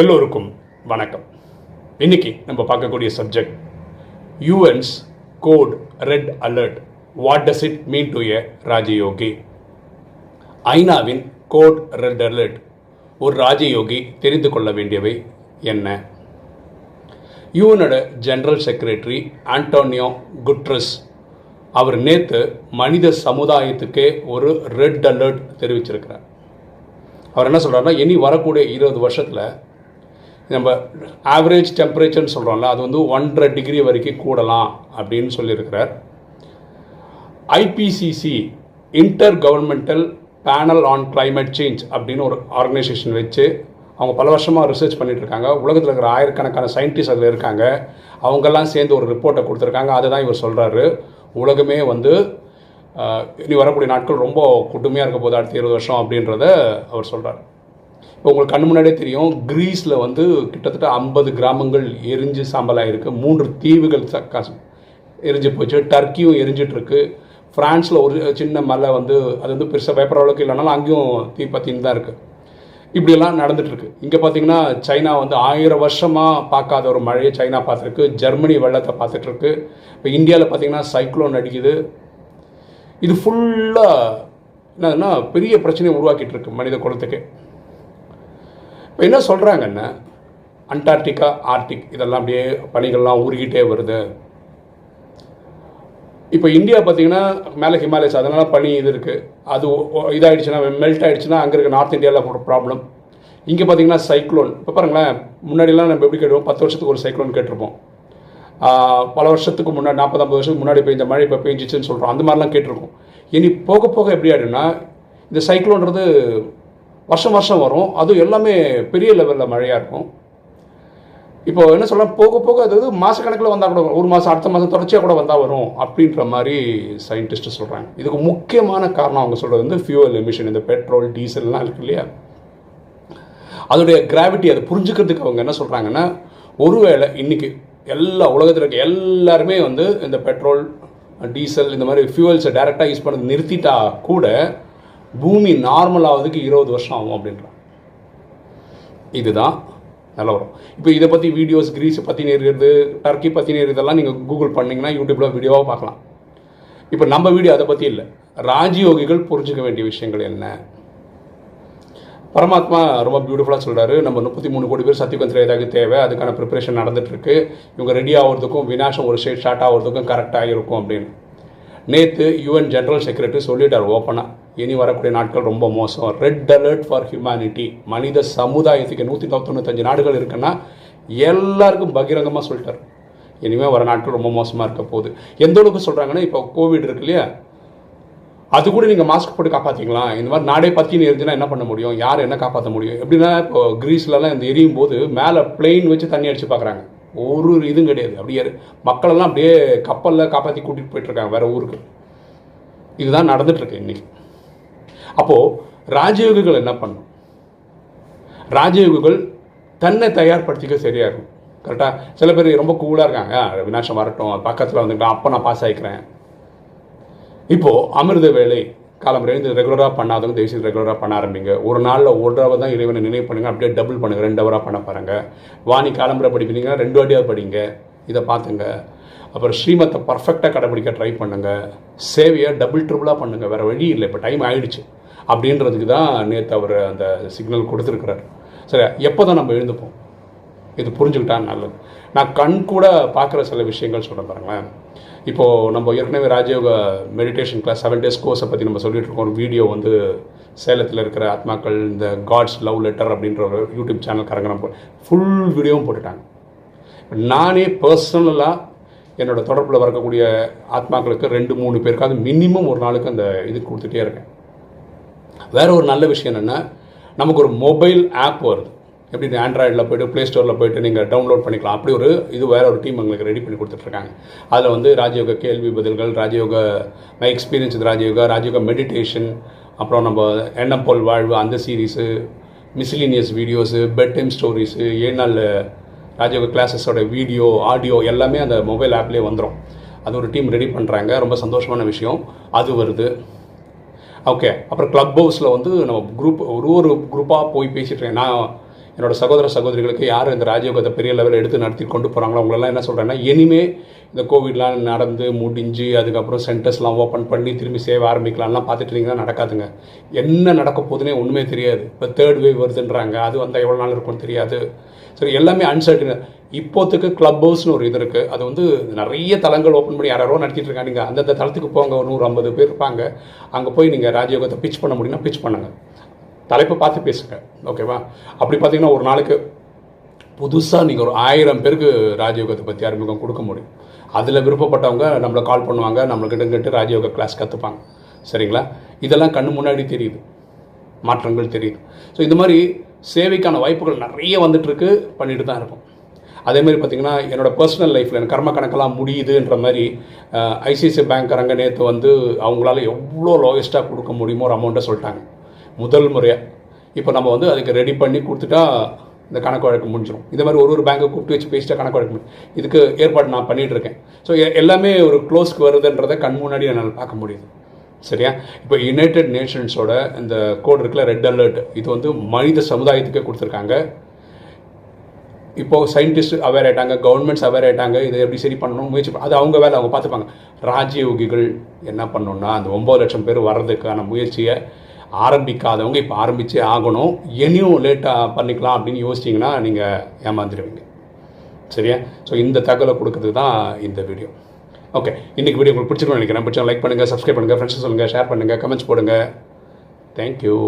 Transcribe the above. எல்லோருக்கும் வணக்கம். இன்னைக்கு நம்ம பார்க்கக்கூடிய subject UN's code red alert. What does it mean to a Rajayogi? ஐநாவின் கோட் ரெட் அலர்ட், ஒரு ராஜயோகி தெரிந்து கொள்ள வேண்டியவை என்ன? யூஎனோட ஜெனரல் செக்ரட்டரி ஆண்டோனியோ குட்ரெஸ் அவர் நேற்று மனித சமுதாயத்துக்கே ஒரு ரெட் அலர்ட் தெரிவிச்சிருக்கிறார். அவர் என்ன சொல்கிறாருன்னா, இனி வரக்கூடிய 20 வருஷத்தில் நம்ம ஆவரேஜ் டெம்பரேச்சர்னு சொல்கிறோம்ல, அது வந்து 1.5 டிகிரி வரைக்கும் கூடலாம் அப்படின்னு சொல்லியிருக்கிறார். IPCC intergovernmental panel on climate change அப்படின்னு ஒரு ஆர்கனைசேஷன் வச்சு அவங்க பல வருஷமாக ரிசர்ச் பண்ணிகிட்ருக்காங்க. உலகத்தில் இருக்கிற ஆயிரக்கணக்கான சயின்டிஸ்ட் அதில் இருக்காங்க. அவங்கெல்லாம் சேர்ந்து ஒரு ரிப்போர்ட்டை கொடுத்துருக்காங்க. அதை தான் இவர் சொல்கிறாரு, உலகமே வந்து இனி வரக்கூடிய நாட்கள் ரொம்ப கொடுமையாக இருக்க போது அடுத்த 20 வருஷம் அப்படின்றத அவர் சொல்கிறார். இப்போ உங்களுக்கு கண்ணு முன்னாடியே தெரியும், கிரீஸில் வந்து கிட்டத்தட்ட 50 கிராமங்கள் எரிஞ்சு சாம்பலாக இருக்குது. 3 தீவுகள் எரிஞ்சு போச்சு. டர்க்கியும் எரிஞ்சிட்ருக்கு. ஃப்ரான்ஸில் ஒரு சின்ன மலை வந்து அது வந்து பெருசாக பேப்பர் அளவுக்கு இல்லைனாலும் அங்கேயும் தீ பற்றின்னு தான் இருக்குது. இப்படியெல்லாம் நடந்துகிட்ருக்கு. இங்கே பார்த்திங்கன்னா சைனா வந்து 1000 வருஷமாக பார்க்காத ஒரு மழையை சைனா பார்த்துருக்கு. ஜெர்மனி வெள்ளத்தை பார்த்துட்ருக்கு. இப்போ இந்தியாவில் பார்த்திங்கன்னா சைக்ளோன் அடிக்குது. இது ஃபுல்லாக என்னதுன்னா பெரிய பிரச்சனையை உருவாக்கிட்டு இருக்கு மனித குலத்துக்கு. இப்போ என்ன சொல்கிறாங்கன்னா, அண்டார்டிகா, ஆர்டிக் இதெல்லாம் அப்படியே பனிகள்லாம் உருகிட்டே வருது. இப்போ இந்தியா பார்த்திங்கன்னா மேலே ஹிமாலயஸ், அதனால் பனி இது இருக்குது. அது இதாகிடுச்சுன்னா, மெல்ட் ஆகிடுச்சுன்னா அங்கே இருக்க நார்த் இந்தியாவில் ப்ராப்ளம். இங்கே பார்த்திங்கன்னா சைக்ளோன். இப்போ பாருங்களேன், முன்னாடிலாம் நம்ம எப்படி கேட்டுவோம், 10 வருஷத்துக்கு ஒரு சைக்ளோன் கேட்டிருப்போம். பல வருஷத்துக்கு முன்னாடி 40-50 வருஷத்துக்கு முன்னாடி பெய்ஞ்ச மழை இப்போ பெஞ்சிச்சுன்னு சொல்கிறோம். அந்த மாதிரிலாம் கேட்டிருக்கோம். இனி போக போக எப்படி ஆகிடும்னா, இந்த சைக்ளோன்றது வருஷம் வரும். அதுவும் எல்லாமே பெரிய லெவலில் மழையாக இருக்கும். இப்போ என்ன சொல்லலாம், போக போக அது மாதக்கணக்கில் வந்தால் கூட, ஒரு மாதம் அடுத்த மாதம் தொடர்ச்சியாக கூட வந்தால் வரும் அப்படின்ற மாதிரி சயின்டிஸ்ட்டு சொல்கிறாங்க. இதுக்கு முக்கியமான காரணம் அவங்க சொல்கிறது வந்து ஃபியூவல் எமிஷன். இந்த பெட்ரோல், டீசல்லாம் இருக்குது இல்லையா, அதோடைய கிராவிட்டி அதை புரிஞ்சுக்கிறதுக்கு அவங்க என்ன சொல்கிறாங்கன்னா, ஒருவேளை இன்றைக்கி எல்லா உலகத்தில் இருக்க எல்லாருமே வந்து இந்த பெட்ரோல், டீசல் இந்த மாதிரி ஃபியூவல்ஸை டைரெக்டாக யூஸ் பண்ண நிறுத்திட்டா கூட பூமி நார்மலாகிறதுக்கு 20 வருஷம் ஆகும் அப்படின்றான். இதுதான் நல்லா வரும். இப்போ இதை பற்றி வீடியோஸ், கிரீஸை பற்றி நேருது, டர்க்கி பற்றி நேரு, இதெல்லாம் நீங்கள் கூகுள் பண்ணிங்கன்னா யூடியூப்பில் வீடியோவாக பார்க்கலாம். இப்போ நம்ம வீடியோ அதை பற்றி இல்லை. ராஜயோகிகள் புரிஞ்சுக்க வேண்டிய விஷயங்கள் என்ன? பரமாத்மா ரொம்ப பியூட்டிஃபுல்லாக சொல்கிறாரு, நம்ம 33 கோடி பேர் சத்தியகுந்திரேதாக்கு தேவை, அதுக்கான ப்ரிப்பரேஷன் நடந்துகிட்ருக்கு. இவங்க ரெடி ஆகிறதுக்கும் விநாசம் ஒரு ஸ்டேட் ஷார்ட் ஆகிறதுக்கும் கரெக்டாக இருக்கும் அப்படின்னு நேற்று யூஎன் ஜெனரல் செக்ரட்டரி சொல்லிட்டார் ஓப்பனாக. இனி வரக்கூடிய நாட்கள் ரொம்ப மோசம். Red alert for humanity. மனித சமுதாயத்துக்கு 195 நாடுகள் இருக்குன்னா எல்லாருக்கும் பகிரங்கமாக சொல்லிட்டார், இனிமேல் வர நாட்கள் ரொம்ப மோசமாக இருக்க போகுது. எந்த அளவுக்கு சொல்கிறாங்கன்னா, இப்போ கோவிட் இருக்கு இல்லையா, அது கூட நீங்கள் மாஸ்க் போட்டு காப்பாற்றிக்கலாம். இந்த மாதிரி நாடே பற்றி எரிஞ்சுன்னா என்ன பண்ண முடியும், யார் என்ன காப்பாற்ற முடியும்? எப்படின்னா, இப்போ கிரீஸ்லலாம் இந்த எரியும் போது மேலே பிளெயின் வச்சு தண்ணி அடித்து பார்க்குறாங்க. ஒரு இதுவும் கிடையாது. அப்படியே மக்களெல்லாம் அப்படியே கப்பலில் காப்பாற்றி கூட்டிகிட்டு போயிட்டுருக்காங்க வேறு ஊருக்கு. இதுதான் நடந்துகிட்ருக்கு இன்றைக்கி. அப்போது ராஜயோகிகள் என்ன பண்ணும்? ராஜயோகிகள் தன்னை தயார்படுத்திக்க சரியாக இருக்கும். கரெக்டாக சில பேர் ரொம்ப கூலாக இருக்காங்க, விநாசம் வரட்டும், பக்கத்தில் வந்துக்கலாம், அப்போ நான் பாஸ் ஆகிக்கிறேன். இப்போது அமிர்த வேலை காலம்பரை இது ரெகுலராக பண்ணாதவங்க தயவுசெய்து ரெகுலராக பண்ண ஆரம்பிங்க. ஒரு நாளில் 1 ஹவர் தான் இறைவனை நினைவு பண்ணுங்கள், அப்படியே டபுள் பண்ணுங்கள், 2 ஹவராக பண்ண பாருங்கள். வாணி காலம்பரை படிப்பீங்கன்னா 2 வாட்டியாக படிங்க, இதை பார்த்துங்க. அப்புறம் ஸ்ரீமத்தை பர்ஃபெக்டாக கடைப்பிடிக்க ட்ரை பண்ணுங்கள். சேவையை டபுளாக பண்ணுங்கள், வேறு வழி இல்லை, இப்போ டைம் ஆகிடுச்சு அப்படின்றதுக்கு தான் நேற்று அவர் அந்த சிக்னல் கொடுத்துருக்கிறார். சரி, எப்போ தான் நம்ம எழுந்துப்போம்? இது புரிஞ்சுக்கிட்டா நல்லது. நான் கண் கூட பார்க்குற சில விஷயங்கள் சொல்கிறேன் பாருங்களேன். இப்போது நம்ம ஏற்கனவே ராஜயோக மெடிடேஷன் கிளாஸ் 7 days கோர்ஸை பற்றி நம்ம சொல்லிகிட்டு இருக்கோம். ஒரு வீடியோ வந்து சேலத்தில் இருக்கிற ஆத்மாக்கள், இந்த காட்ஸ் லவ் லெட்டர் அப்படின்ற ஒரு யூடியூப் சேனல் கரங்கணும், ஃபுல் வீடியோவும் போட்டுட்டாங்க. நானே பர்சனலாக என்னோடய தொடர்பில் வரக்கூடிய ஆத்மாக்களுக்கு 2-3 பேருக்காவது மினிமம் ஒரு நாளுக்கு அந்த இது கொடுத்துட்டே இருக்கேன். வேறு ஒரு நல்ல விஷயம் என்னென்னா, நமக்கு ஒரு மொபைல் ஆப் வருது. எப்படி ஆண்ட்ராய்டில் போய்ட்டு ப்ளே ஸ்டோரில் போய்ட்டு நீங்கள் டவுன்லோட் பண்ணிக்கலாம். அப்படி ஒரு இது வேறு ஒரு டீம் எங்களுக்கு ரெடி பண்ணி கொடுத்துட்ருக்காங்க. அதில் வந்து ராஜயோக கேள்வி பதில்கள், Rajayoga my experience with Rajayoga, Rajayoga meditation, அப்புறம் நம்ம எண்ணம் போல் வாழ்வு அந்த series, miscellaneous videos, bed time stories, 7 நாள் ராஜயோக கிளாஸஸோட வீடியோ, ஆடியோ எல்லாமே அந்த மொபைல் ஆப்லேயே வந்துடும். அது ஒரு டீம் ரெடி பண்ணுறாங்க, ரொம்ப சந்தோஷமான விஷயம். அது வருது. ஓகே, அப்புறம் க்ளப் ஹவுஸில் வந்து நம்ம குரூப் ஒரு குரூப்பாக போய் பேசிகிட்டு இருக்கேன். நான் என்னோட சகோதர சகோதரிகளுக்கு யார் இந்த ராஜயோகத்தை பெரிய லெவலில் எடுத்து நடத்தி கொண்டு போகிறாங்களோ அவங்களெல்லாம் என்ன சொல்கிறேன்னா, இனிமேல் இந்த கோவிட்லாம் நடந்து முடிஞ்சு அதுக்கப்புறம் சென்டர்ஸ்லாம் ஓப்பன் பண்ணி திரும்பி சேவை ஆரம்பிக்கலாம்லாம் பார்த்துட்டு இருந்தீங்கன்னா நடக்காதுங்க. என்ன நடக்க போகுதுன்னே ஒன்றுமே தெரியாது. இப்போ தேர்ட் வேவ் வருதுன்றாங்க, அது வந்தால் எவ்வளோ நாள் இருக்கும்னு தெரியாது. சரி, எல்லாமே அன்சர்டன். இப்போத்துக்கு கிளப் ஹவுஸ்னு ஒரு இது இருக்குது. அது வந்து நிறைய தளங்கள் ஓப்பன் பண்ணி யாரோ நடத்திட்டு இருக்காங்க. நீங்கள் அந்தந்த தளத்துக்கு போங்க, ஒரு 150 பேர் இருப்பாங்க. அங்கே போய் நீங்கள் ராஜயோகத்தை பிச் பண்ண முடியும்னா பிச் பண்ணுங்கள், தலைப்பை பார்த்து பேசுங்க, ஓகேவா? அப்படி பார்த்தீங்கன்னா ஒரு நாளுக்கு புதுசாக நீங்கள் ஒரு 1000 பேருக்கு ராஜயோகத்தை பற்றி அறிமுகம் கொடுக்க முடியும். அதில் விருப்பப்பட்டவங்க நம்மளை கால் பண்ணுவாங்க, நம்மளுக்கிட்ட ராஜயோக கிளாஸ் கற்றுப்பாங்க, சரிங்களா? இதெல்லாம் கண்ணு முன்னாடி தெரியுது, மாற்றங்கள் தெரியுது. ஸோ இந்த மாதிரி சேவைக்கான வாய்ப்புகள் நிறைய வந்துட்டுருக்கு, பண்ணிட்டு தான் இருக்கும். அதேமாதிரி பார்த்திங்கன்னா என்னோடய பர்சனல் லைஃப்பில் எனக்கு கர்ம கணக்கெல்லாம் முடியுதுன்ற மாதிரி ஐசிஐசிஐ பேங்க்காரங்க நேற்று வந்து அவங்களால எவ்வளோ லோயஸ்ட்டாக கொடுக்க முடியுமோ ஒரு அமௌண்ட்டை சொல்லிட்டாங்க, முதல் முறையாக. இப்போ நம்ம வந்து அதுக்கு ரெடி பண்ணி கொடுத்துட்டா இந்த கணக்கு வழக்கு முடிஞ்சிடும். இதே மாதிரி ஒரு பேங்கை கூப்பிட்டு வச்சு பேசிட்டா கணக்கு வழக்கு முடியும். இதுக்கு ஏற்பாடு நான் பண்ணிகிட்ருக்கேன். ஸோ எல்லாமே ஒரு க்ளோஸ்க்கு வருதுன்றதை கண் முன்னாடி என்னால் பார்க்க முடியுது, சரியா? இப்போ யுனைடெட் நேஷன்ஸோட இந்த கோட் இருக்குல்ல, ரெட் அலர்ட், இது வந்து மனித சமுதாயத்துக்கே கொடுத்துருக்காங்க. இப்போது சயின்டிஸ்ட் அவேர் ஆகிட்டாங்க, கவர்மெண்ட்ஸ் அவேர் ஆகிட்டாங்க. இதை எப்படி சரி பண்ணணும் முயற்சி பண்ண, அது அவங்க வேலை, அவங்க பார்த்துப்பாங்க. ராஜயோகிகள் என்ன பண்ணணுன்னா, அந்த 9 லட்சம் பேர் வர்றதுக்கான முயற்சியை ஆரம்பிக்காதவங்க இப்போ ஆரம்பித்தே ஆகணும். இனியும் லேட்டாக பண்ணிக்கலாம் அப்படின்னு யோசிச்சிங்கன்னா நீங்கள் ஏமாந்துடுவீங்க, சரியா? ஸோ இந்த தகவலை கொடுக்குறது தான் இந்த வீடியோ. ஓகே, இன்றைக்கி வீடியோ உங்களுக்கு பிடிச்சிருக்கணும்னு நினைக்கிறேன். பிடிச்சா லைக் பண்ணுங்கள், சப்ஸ்கிரைப் பண்ணுங்கள், ஃப்ரெண்ட்ஸ் சொல்லுங்கள், ஷேர் பண்ணுங்கள், கமெண்ட்ஸ் போடுங்கள். தேங்க்யூ.